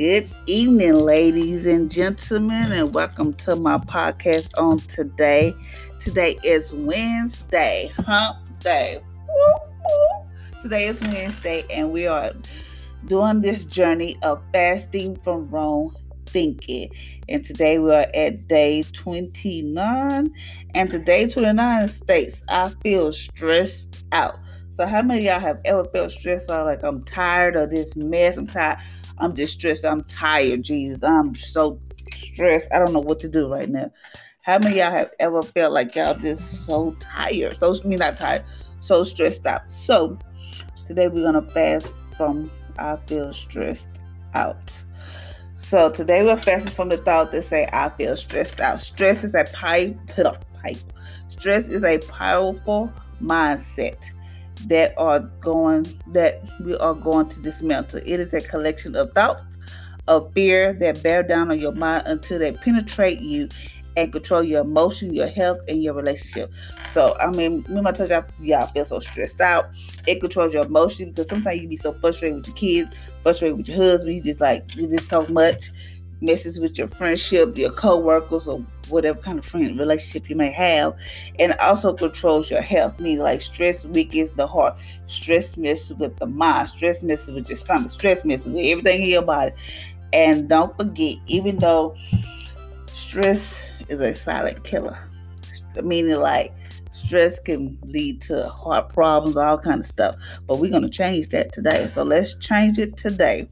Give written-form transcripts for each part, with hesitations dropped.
Good evening, ladies and gentlemen, and welcome to my podcast on today. Today is Wednesday, hump day. Today is Wednesday, and we are doing this journey of fasting from wrong thinking. And today we are at day 29, and today 29 states, I feel stressed out. So how many of y'all have ever felt stressed out? Like, I'm tired of this mess. I'm tired. I'm just stressed. I'm tired, Jesus. I'm so stressed. I don't know what to do right now. How many of y'all have ever felt like y'all just so tired? So, I mean, not tired. So stressed out. So today we're going to fast from I feel stressed out. So today we're fasting from the thought that say, I feel stressed out. Stress is a Stress is a powerful mindset that we are going to dismantle. It is a collection of thoughts of fear that bear down on your mind until they penetrate you and control your emotion, your health, and your relationship. So, I mean, remember I told y'all, I feel so stressed out. It controls your emotion because sometimes you be so frustrated with your kids, frustrated with your husband. You just like, you just so much. Messes with your friendship, your co-workers, or whatever kind of friend relationship you may have. And also controls your health, meaning like stress weakens the heart, stress messes with the mind, stress messes with your stomach, stress messes with everything in your body. And don't forget, even though stress is a silent killer, meaning like stress can lead to heart problems, all kind of stuff, but we're going to change that today. So let's change it today.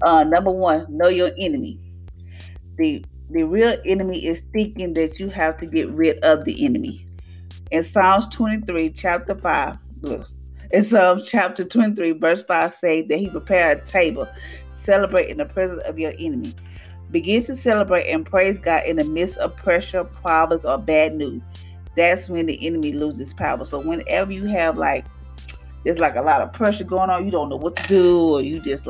Number one, know your enemy. The real enemy is thinking that you have to get rid of the enemy. In Psalms chapter 23, verse 5 says that he prepared a table, celebrate in the presence of your enemy. Begin to celebrate and praise God in the midst of pressure, problems, or bad news. That's when the enemy loses power. So whenever you have there's a lot of pressure going on, you don't know what to do, or you just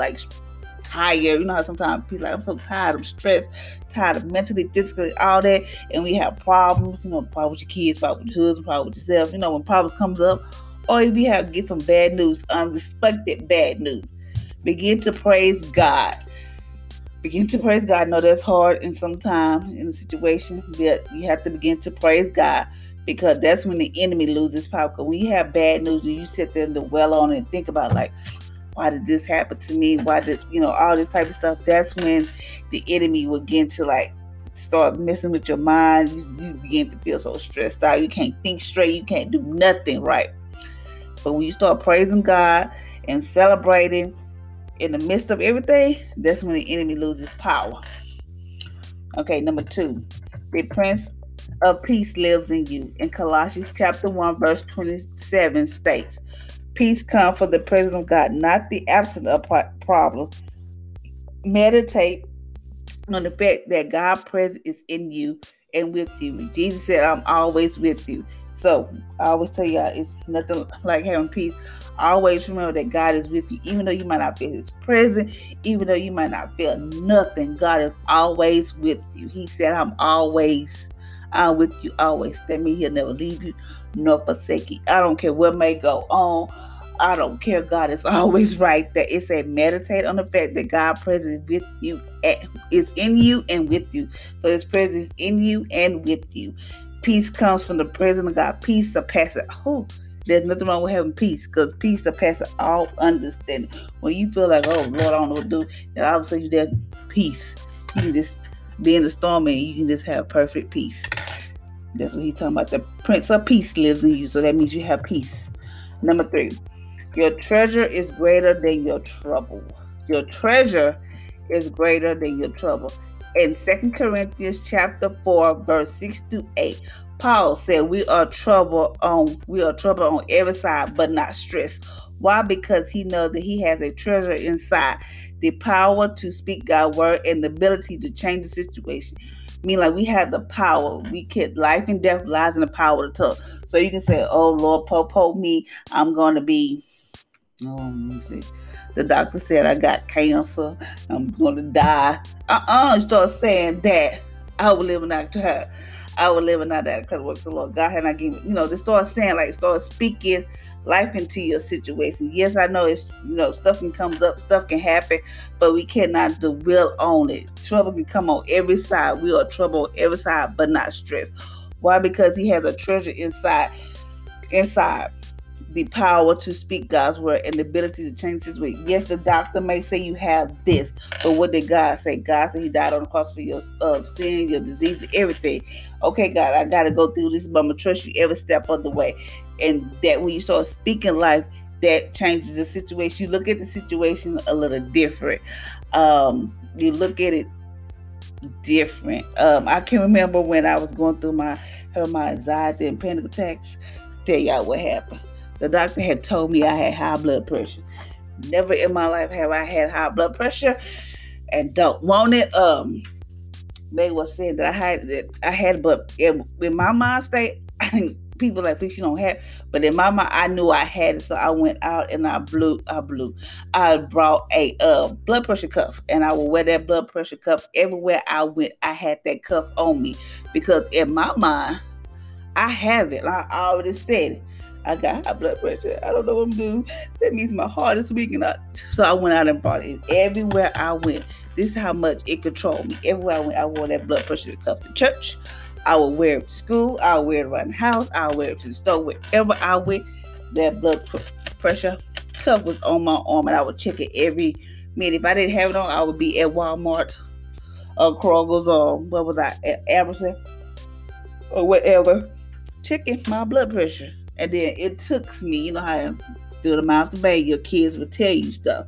tired. You know how sometimes people I'm so tired, I'm stressed, tired of mentally, physically, all that, and we have problems, probably with your kids, probably with your husband, probably with yourself, when problems comes up, or if you have to get some bad news, unexpected bad news. Begin to praise God. I know that's hard and sometimes in the situation, but you have to begin to praise God, because that's when the enemy loses power. Because when you have bad news and you sit there and dwell on it and think about why did this happen to me? Why did, all this type of stuff? That's when the enemy will begin to start messing with your mind. You begin to feel so stressed out. You can't think straight. You can't do nothing right. But when you start praising God and celebrating in the midst of everything, that's when the enemy loses power. Okay, number two, the Prince of Peace lives in you. In Colossians chapter 1, verse 27 states, peace come from the presence of God, not the absence of problems. Meditate on the fact that God's presence is in you and with you. Jesus said, I'm always with you. So I always tell y'all, it's nothing like having peace. Always remember that God is with you. Even though you might not feel his presence, even though you might not feel nothing, God is always with you. He said, I'm with you always. That means he'll never leave you nor forsake you. I don't care what may go on. I don't care. God is always right. That it said, meditate on the fact that God's presence is with you, is in you and with you. So his presence is in you and with you. Peace comes from the presence of God. Peace surpasses. There's nothing wrong with having peace, because peace surpasses all understanding. When you feel like, oh Lord, I don't know what to do, and all of a sudden you there's peace. You can just be in the storm and you can just have perfect peace. That's what he's talking about. The Prince of Peace lives in you. So that means you have peace. Number three, your treasure is greater than your trouble. Your treasure is greater than your trouble. In 2 Corinthians chapter 4, verse 6-8, Paul said, we are troubled on every side, but not stressed. Why? Because he knows that he has a treasure inside, the power to speak God's word and the ability to change the situation. Mean we have the power. We can, life and death lies in the power of the tongue. So you can say, oh Lord, popo me, I'm gonna be, the doctor said I got cancer, I'm gonna die. Start saying that I will live and not die. I will live and not die because works the Lord. God had not given, just start saying, start speaking life into your situation. Yes, I know it's, stuff can come up, stuff can happen, but we cannot dwell on it. Trouble can come on every side. We are trouble on every side, but not stress. Why? Because he has a treasure inside. The power to speak God's word and the ability to change his way. Yes, the doctor may say you have this, but what did God say? God said he died on the cross for your sin, your disease, everything. Okay, God, I got to go through this, but I'm going to trust you every step of the way. And that when you start speaking life, that changes the situation. You look at the situation a little different. You look at it different. I can remember when I was going through my anxiety and panic attacks. Tell y'all what happened. The doctor had told me I had high blood pressure. Never in my life have I had high blood pressure, and don't want it. They were saying that I had, but in my mind state, people like fish you don't have. But in my mind, I knew I had it, so I went out and I brought a blood pressure cuff, and I would wear that blood pressure cuff everywhere I went. I had that cuff on me because in my mind, I have it. I already said it. I got high blood pressure. I don't know what I'm doing. That means my heart is weak. So I went out and bought it. Everywhere I went, this is how much it controlled me. Everywhere I went, I wore that blood pressure cuff to church. I would wear it to school. I would wear it around the house. I would wear it to the store. Wherever I went, that blood pressure cuff was on my arm, and I would check it every minute. If I didn't have it on, I would be at Walmart, Kroger's, or what was I, at Amazon, or whatever, checking my blood pressure. And then it took me, how through the mouth to bag, your kids would tell you stuff.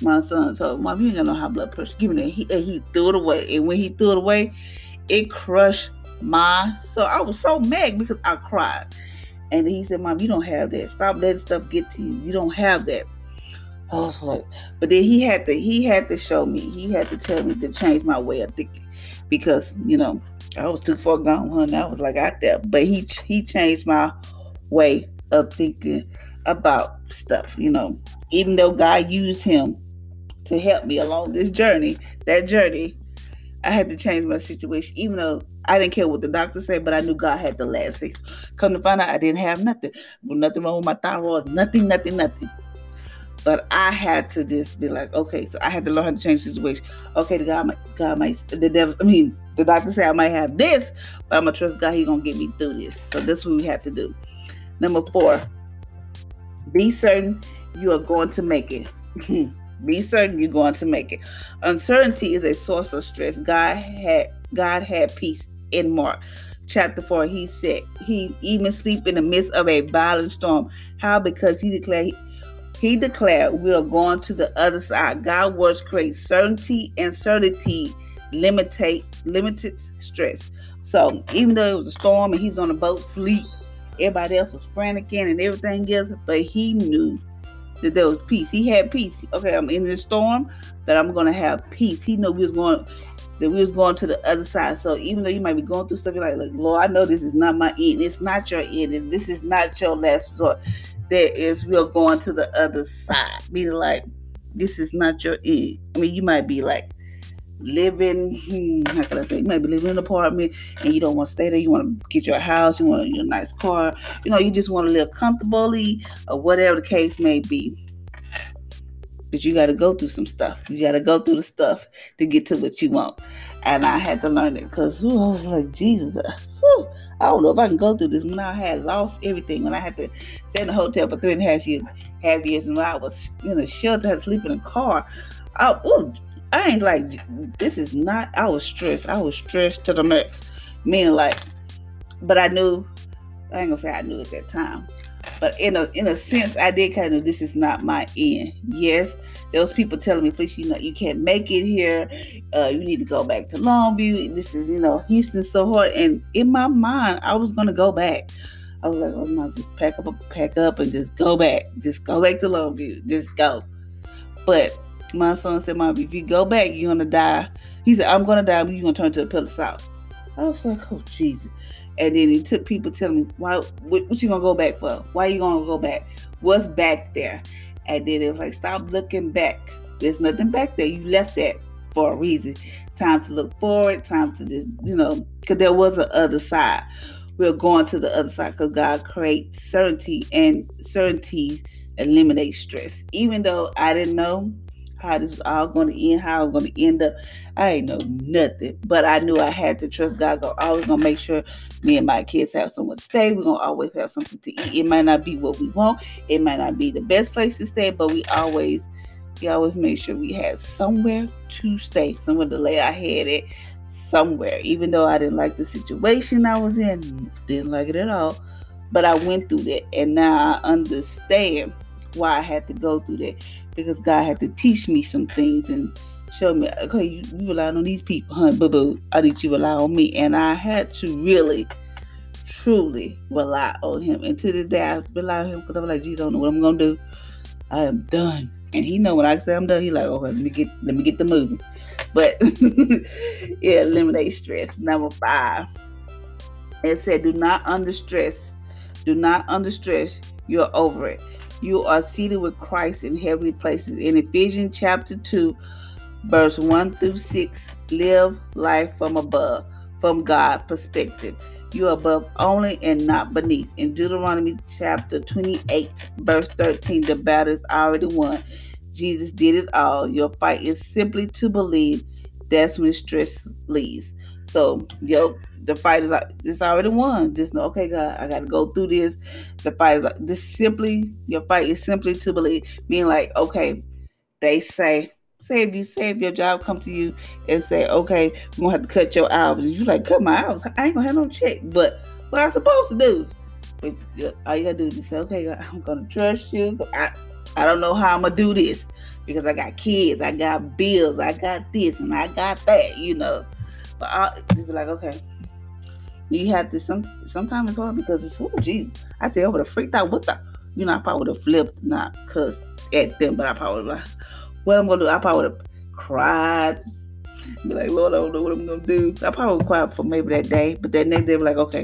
My son told me, Mom, you ain't got no high blood pressure. Give me that. He threw it away. And when he threw it away, it crushed my soul. I was so mad because I cried. And he said, Mom, you don't have that. Stop letting stuff get to you. You don't have that. I was like, but then he had to show me. He had to tell me to change my way of thinking because, I was too far gone, honey. I was like out there. But he changed my way of thinking about stuff, even though God used him to help me along this journey, I had to change my situation, even though I didn't care what the doctor said, but I knew God had the last say. Come to find out, I didn't have nothing. Nothing wrong with my thyroid, nothing. But I had to just be like, okay, so I had to learn how to change the situation. Okay, the doctor said I might have this, but I'm going to trust God, he's going to get me through this. So that's what we had to do. Number 4, be certain you are going to make it. Be certain you're going to make it. Uncertainty is a source of stress. God had peace in Mark chapter 4. He said he even sleep in the midst of a violent storm. How? Because he declared we are going to the other side. God works create certainty and certainty limited stress. So even though it was a storm and he was on a boat sleep, everybody else was frantic and everything else, but he knew that there was peace. He had peace. Okay, I'm in this storm, but I'm gonna have peace. He knew we was going to the other side. So even though you might be going through stuff, you're like, Lord, I know this is not my end. It's not your end. This is not your last resort. We're going to the other side. Meaning like, this is not your end. I mean, you might be like living, you might be living in an apartment and you don't want to stay there, you want to get your house, you want your nice car, you just want to live comfortably or whatever the case may be. But you got to go through some stuff. You got to go through the stuff to get to what you want. And I had to learn it because I was like, Jesus, I don't know if I can go through this. When I had lost everything, when I had to stay in the hotel for 3.5 years, and when I was in a shelter, I had to sleep in a car, I ain't like, this is not, I was stressed. I was stressed to the max. Meaning like, but I knew, I ain't gonna say I knew at that time. But in a sense, I did kind of know this is not my end. Yes, there was people telling me, Felicia, you can't make it here. You need to go back to Longview. This is, Houston's so hard. And in my mind, I was gonna go back. I was like, oh no, just pack up and just go back. Just go back to Longview. Just go. But my son said, Mom, if you go back, you're going to die. He said, I'm going to die, but you're going to turn to a pillar of salt. I was like, oh, Jesus. And then it took people telling me, why? What you going to go back for? Why are you going to go back? What's back there? And then it was like, stop looking back. There's nothing back there. You left that for a reason. Time to look forward. Time to just, because there was an other side. we'll go on to the other side, because God creates certainty, and certainties eliminate stress. Even though I didn't know how this was all going to end, how I was going to end up, I ain't know nothing, but I knew I had to trust God. I was going to make sure me and my kids have somewhere to stay. We're going to always have something to eat. It might not be what we want. It might not be the best place to stay, but we always made sure we had somewhere to stay, somewhere to lay our head at, somewhere. Even though I didn't like the situation I was in, didn't like it at all, but I went through that, and now I understand why I had to go through that, because God had to teach me some things and show me, okay, you rely on these people, huh, boo-boo, I need you to rely on me. And I had to really, truly rely on him. And to this day, I rely on him, because I was like, geez, I don't know what I'm going to do. I am done. And he know when I say I'm done, he like, okay, let me get the movie. But yeah, eliminate stress. Number 5, it said, do not under stress, you're over it. You are seated with Christ in heavenly places. In Ephesians chapter 2, verse 1-6, live life from above, from God's perspective. You are above only and not beneath. In Deuteronomy chapter 28, verse 13, the battle is already won. Jesus did it all. Your fight is simply to believe. That's when stress leaves. So, the fight is like, it's already won. Just know, okay, God, I got to go through this. The fight is like, your fight is simply to believe. Meaning like, okay, they say if your job come to you and say, okay, we're going to have to cut your hours. And you like, cut my hours? I ain't going to have no check. But what I'm supposed to do? But all you got to do is just say, okay, God, I'm going to trust you. I don't know how I'm going to do this, because I got kids, I got bills, I got this, and I got that, But I'll just be like, okay. You have to, sometimes it's hard because it's, oh, Jesus. I think I would have freaked out. I probably would have flipped, not cussed at them, but I probably would have, what I'm going to do? I probably would have cried, be like, Lord, I don't know what I'm going to do. I probably would cry for maybe that day, but that next day, I'd be like, okay,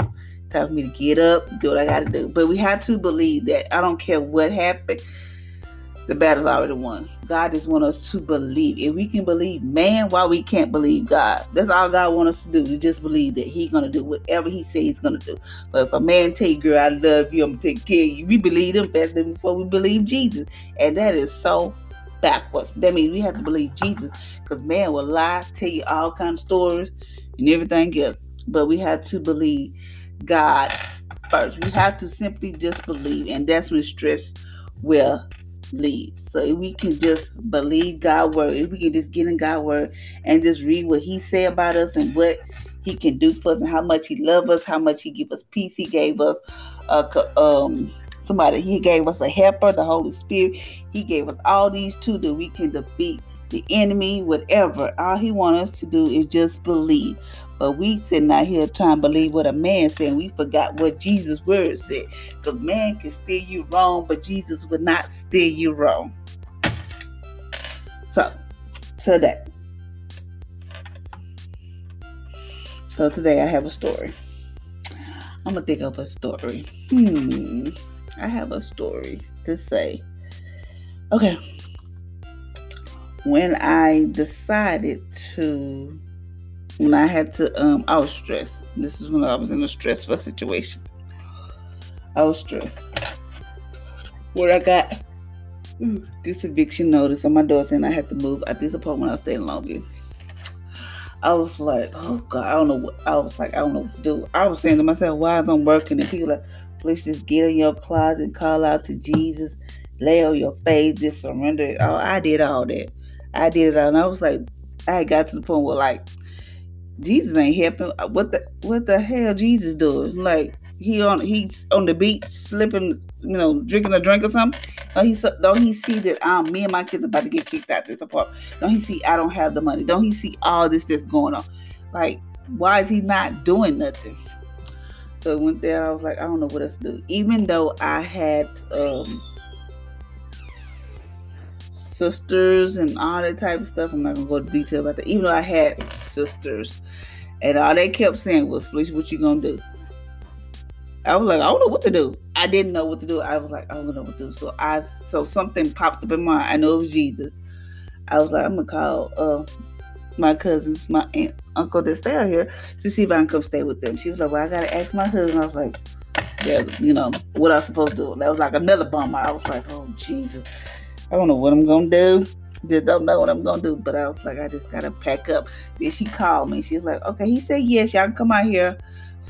time for me to get up, do what I got to do. But we have to believe that I don't care what happened, the battle's already won. God just wants us to believe. If we can believe man, why we can't believe God? That's all God wants us to do. We just believe that he's going to do whatever he says he's going to do. But if a man tell you, girl, I love you, I'm going to take care of you, we believe him better than before we believe Jesus. And that is so backwards. That means we have to believe Jesus, because man will lie, tell you all kinds of stories and everything else. But we have to believe God first. We have to simply just believe. And that's when stress will leave. So if we can just believe God's word, if we can just get in God's word and just read what he said about us and what he can do for us and how much he loves us, how much he give us peace. He gave us somebody. He gave us a helper, the Holy Spirit. He gave us all these tools that we can defeat the enemy, whatever. All he wants us to do is just believe. But we sitting out here trying to believe what a man said. We forgot what Jesus' word said. Because man can steer you wrong, but Jesus would not steer you wrong. So today I have a story. I'm going to think of a story. I have a story to say. Okay. When I was stressed. This is when I was in a stressful situation. I was stressed. When I got this eviction notice on my door saying I had to move out this apartment I stayed in Longview, I was like, oh God, I don't know what to do. I was saying to myself, why is I'm working? And people like, please just get in your closet, call out to Jesus, lay on your face, just surrender it all. I did it all. And I was like, I got to the point where like, Jesus ain't helping. What the hell Jesus doing? Like he's on the beach slipping, drinking a drink or something. Don't he see that me and my kids are about to get kicked out this apartment? Don't he see I don't have the money? Don't he see all this that's going on? Like, why is he not doing nothing? So I went there. I was like, I don't know what else to do. Even though I had sisters and all that type of stuff. I'm not going to go into detail about that. Even though I had sisters and all they kept saying was, Felicia, what you going to do? I was like, I don't know what to do. I didn't know what to do. I was like, I don't know what to do. So something popped up in my mind. I know it was Jesus. I was like, I'm going to call my cousins, my aunt, uncle that stay out here to see if I can come stay with them. She was like, well, I got to ask my husband. I was like, yeah, you know, what I'm supposed to do. And that was like another bummer. I was like, oh, Jesus. I don't know what I'm going to do. Just don't know what I'm going to do. But I was like, I just got to pack up. Then she called me. She was like, okay, he said, yes, y'all can come out here.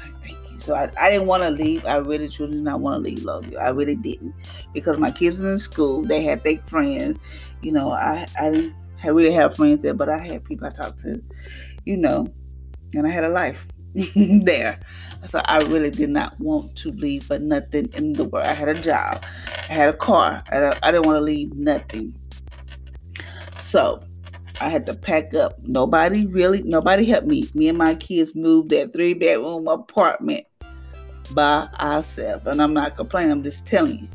I'm like, thank you. So I didn't want to leave. I really, truly did not want to leave Longview. I really didn't. Because my kids were in school. They had their friends. You know, I didn't really have friends there, but I had people I talked to, you know, and I had a life there. So I really did not want to leave for nothing in the world. I had a job. I had a car. I didn't want to leave nothing. So I had to pack up. Nobody helped me. Me and my kids moved that 3-bedroom apartment by ourselves. And I'm not complaining. I'm just telling you.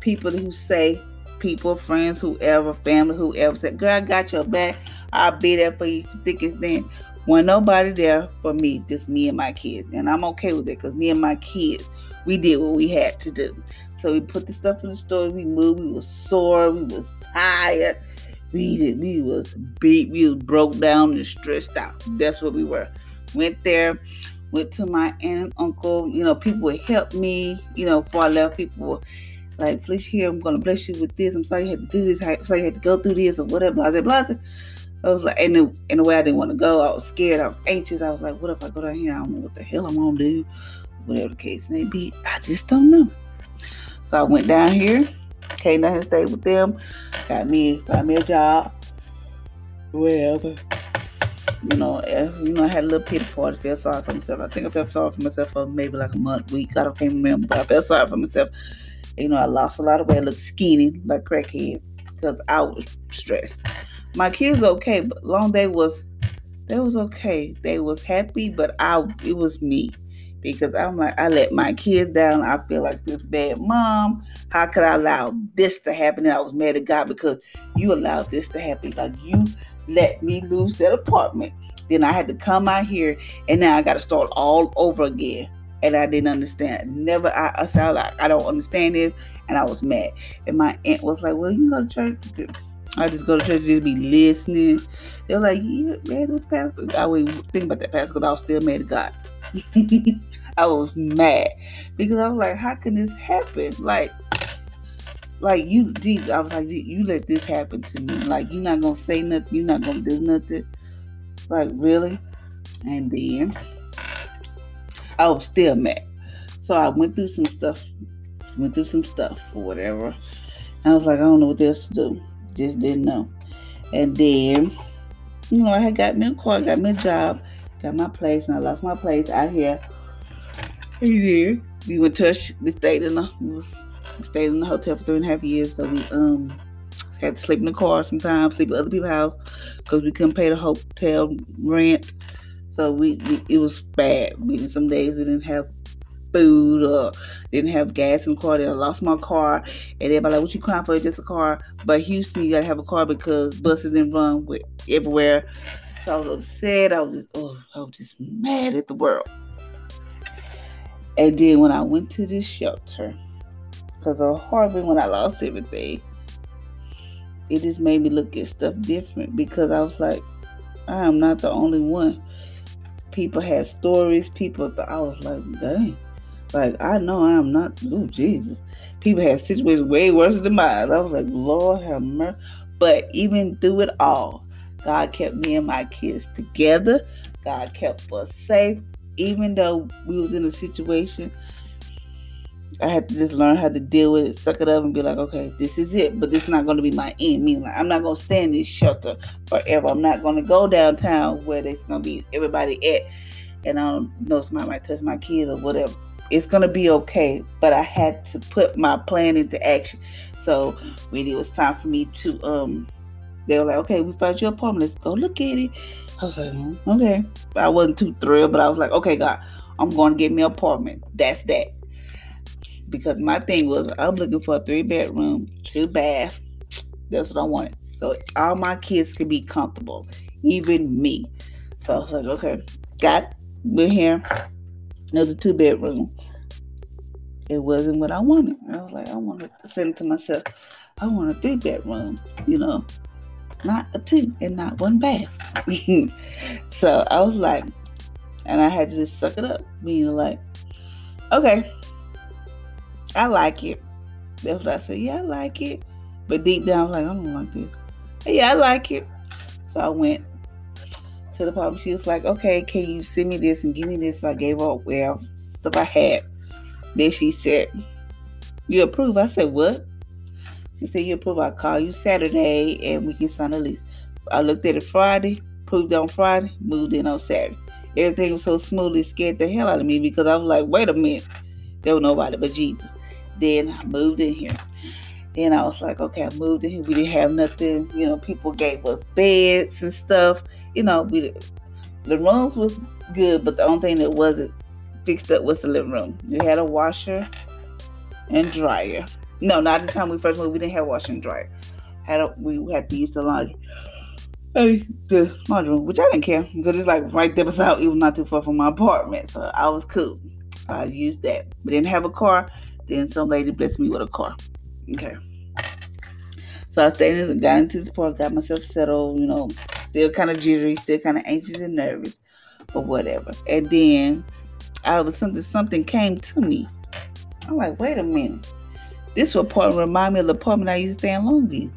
People, friends, whoever, family, whoever said, girl, I got your back. I'll be there for you thick as thin. Wasn't nobody there for me, just me and my kids. And I'm okay with it because me and my kids, we did what we had to do. So we put the stuff in the store, we moved, we was sore, we was tired, we was beat, we was broke down and stressed out. That's what we were. Went there, went to my aunt and uncle, you know, people would help me, you know, before I left, people would like, Felicia, here, I'm going to bless you with this. I'm sorry you had to do this. I'm sorry you had to go through this or whatever. Blah, blah, blah. I was like, in a way I didn't want to go. I was scared. I was anxious. I was like, what if I go down here? I don't know what the hell I'm going to do. Whatever the case may be. I just don't know. So I went down here. Came down and stayed with them. Got me a job. Whatever. You know, I had a little pity party. Felt sorry for myself. I think I felt sorry for myself for maybe like a month, week. I don't remember. But I felt sorry for myself. You know, I lost a lot of weight. I looked skinny like crackhead because I was stressed. My kids were okay, but long they was okay. They was happy, but it was me because I'm like, I let my kids down. I feel like this bad mom. How could I allow this to happen? And I was mad at God because you allowed this to happen. Like you let me lose that apartment. Then I had to come out here and now I got to start all over again. And I didn't understand. I sound like I don't understand this. And I was mad. And my aunt was like, well, you can go to church. I just go to church and just be listening. They were like, you mad with the pastor? I wouldn't think about that pastor because I was still mad at God. I was mad. Because I was like, how can this happen? Like you, Jesus. I was like, you let this happen to me. Like, you're not going to say nothing. You're not going to do nothing. Like, really? And then I was still mad. So I went through some stuff or whatever. I was like, I don't know what else to do. Just didn't know. And then, you know, I had got me a car, got me a job, got my place, and I lost my place out here. And then we went to we stayed in the hotel for 3.5 years. So we had to sleep in the car sometimes, sleep at other people's house because we couldn't pay the hotel rent. So it was bad. Some days we didn't have food or didn't have gas in the car. Then I lost my car. And everybody like, what you crying for? It's just a car. But Houston, you got to have a car because buses didn't run everywhere. So I was upset. I was just mad at the world. And then when I went to this shelter, because of Harvey, when I lost everything, it just made me look at stuff different because I was like, I am not the only one. People had stories. I was like, dang. Like, I know I am not. Oh, Jesus. People had situations way worse than mine. I was like, Lord have mercy. But even through it all, God kept me and my kids together. God kept us safe. Even though we was in a situation, I had to just learn how to deal with it, suck it up, and be like, okay, this is it. But this is not going to be my end. Meaning, like, I'm not going to stay in this shelter forever. I'm not going to go downtown where there's going to be everybody at. And I don't know, somebody might touch my kids or whatever. It's going to be okay. But I had to put my plan into action. So when it was time for me to, they were like, okay, we found your apartment. Let's go look at it. I was like, okay. I wasn't too thrilled, but I was like, okay, God, I'm going to get me an apartment. That's that. Because my thing was, I'm looking for a 3-bedroom, 2-bath. That's what I wanted. So all my kids could be comfortable, even me. So I was like, okay, we're here. It was a 2-bedroom. It wasn't what I wanted. I was like, I want to send it to myself. I want a 3-bedroom, you know. not a two and not one bath. So I was like, and I had to just suck it up, meaning like, okay, I like it. That's what I said. Yeah, I like it. But deep down, I was like, I don't like this. But yeah, I like it. So I went to the pub. She was like, okay, can you send me this and give me this? So I gave up stuff I had. Then she said, you approve? I said, what? She said, you approve? I'll call you Saturday and we can sign a lease. I looked at it Friday, approved on Friday, moved in on Saturday. Everything was so smoothly, it scared the hell out of me because I was like, wait a minute. There was nobody but Jesus. Then I moved in here. Then I was like, okay, I moved in here. We didn't have nothing. You know, people gave us beds and stuff. You know, the rooms was good, but the only thing that wasn't fixed up was the living room. We had a washer and dryer. No, not at the time we first moved. We didn't have washer and dryer. We had to use the laundry. The laundry room, which I didn't care. Because it's like right there beside. It was not too far from my apartment. So I was cool. So I used that. We didn't have a car. Then some lady blessed me with a car. Okay. So I stayed in, got into this park, got myself settled, you know, still kind of jittery, still kind of anxious and nervous or whatever. And then all of a sudden something came to me. I'm like, wait a minute. This apartment reminded me of the apartment I used to stay in Longview.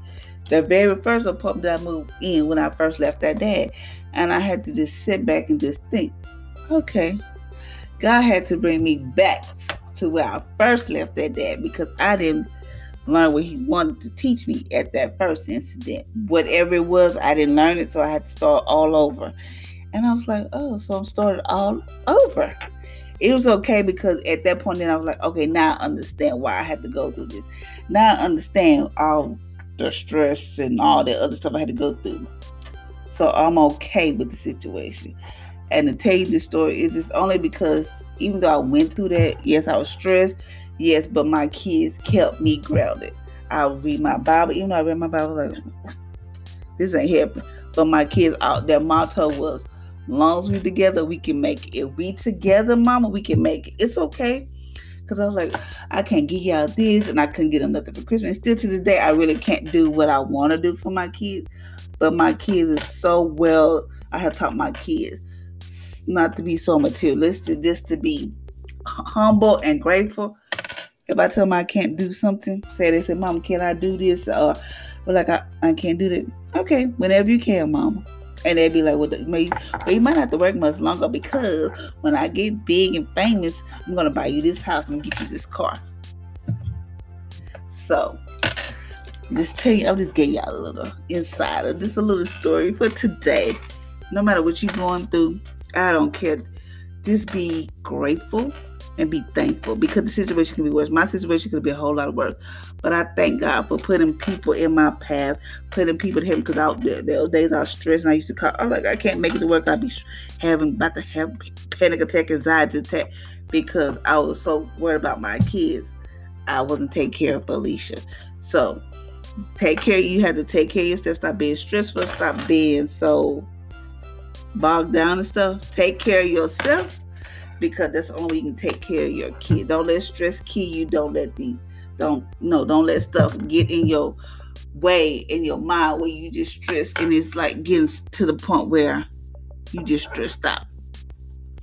The very first apartment that I moved in when I first left that dad. And I had to just sit back and just think, okay, God had to bring me back to where I first left that dad because I didn't learn what he wanted to teach me at that first incident. Whatever it was, I didn't learn it, so I had to start all over. And I was like, oh, so I'm started all over. It was okay because at that point then I was like, okay, now I understand why I had to go through this. Now I understand all the stress and all the other stuff I had to go through. So I'm okay with the situation. And to tell you this story is it's only because even though I went through that, yes, I was stressed. Yes, but my kids kept me grounded. I read my Bible. Even though I read my Bible, I was like, this ain't happening. But my kids, their motto was, as long as we together, we can make it. If we together, mama, we can make it. It's okay. Because I was like, I can't get y'all this, and I couldn't get them nothing for Christmas. And still to this day, I really can't do what I want to do for my kids. But my kids is so well, I have taught my kids not to be so materialistic, just to be humble and grateful. If I tell them I can't do something, they say, Mom, can I do this? Or like, I can't do that. Okay, whenever you can, Mama. And they'd be like, well, you might have to work much longer because when I get big and famous, I'm going to buy you this house and get you this car. So, just tell you, I just gave y'all a little insider, just a little story for today. No matter what you're going through, I don't care. Just be grateful. And be thankful because the situation can be worse. My situation could be a whole lot worse. But I thank God for putting people in my path, putting people to help. Because those days I was stressed and I used to call, I'm like, I can't make it to work. I'd be about to have panic attack, anxiety attack because I was so worried about my kids. I wasn't taking care of Alicia. So take care. You have to take care of yourself. Stop being stressful. Stop being so bogged down and stuff. Take care of yourself. Because that's the only way you can take care of your kid. Don't let stress kill you. Don't let stuff get in your way, in your mind, where you just stress. And it's like getting to the point where you just stressed out.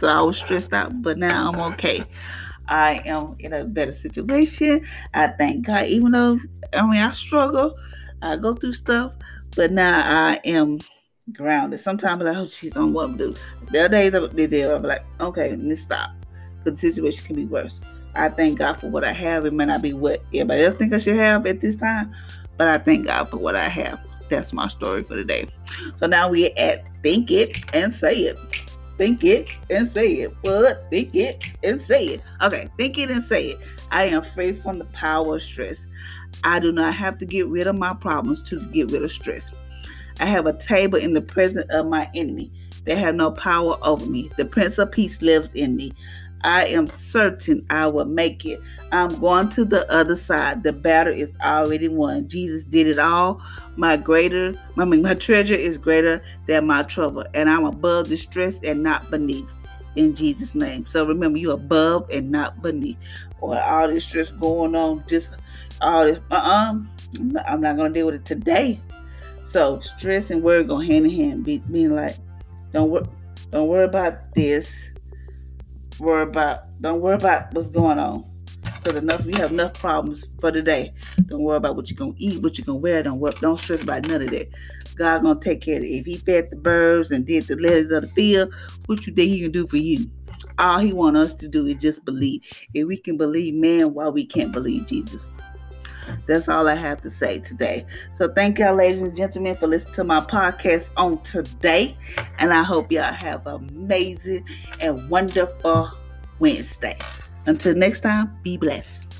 So I was stressed out, but now I'm okay. I am in a better situation. I thank God, even though, I struggle. I go through stuff, but now I am grounded. Sometimes I'm like, oh, geez, I don't know what to do. The other days I'm like, okay, let's stop. Because the situation can be worse. I thank God for what I have. It may not be what everybody else think I should have at this time, but I thank God for what I have. That's my story for today. So now we're at Think It and Say It. Think it and say it. What? Think it and say it. Okay, think it and say it. I am free from the power of stress. I do not have to get rid of my problems to get rid of stress. I have a table in the presence of my enemy. They have no power over me. The Prince of Peace lives in me. I am certain I will make it. I'm going to the other side. The battle is already won. Jesus did it all. My treasure is greater than my trouble. And I'm above distress and not beneath. In Jesus' name. So remember, you're above and not beneath. Boy, all this stress going on, just all this. I'm not going to deal with it today. So stress and worry go hand in hand. Being like, don't worry about this. Don't worry about what's going on. Because you have enough problems for the day. Don't worry about what you're gonna eat, what you're gonna wear. Don't stress about none of that. God's gonna take care of it. If He fed the birds and did the lilies of the field, what you think He can do for you? All He wants us to do is just believe. If we can believe man, why we can't believe Jesus? That's all I have to say today. So thank y'all, ladies and gentlemen, for listening to my podcast on today. And I hope y'all have an amazing and wonderful Wednesday. Until next time, be blessed.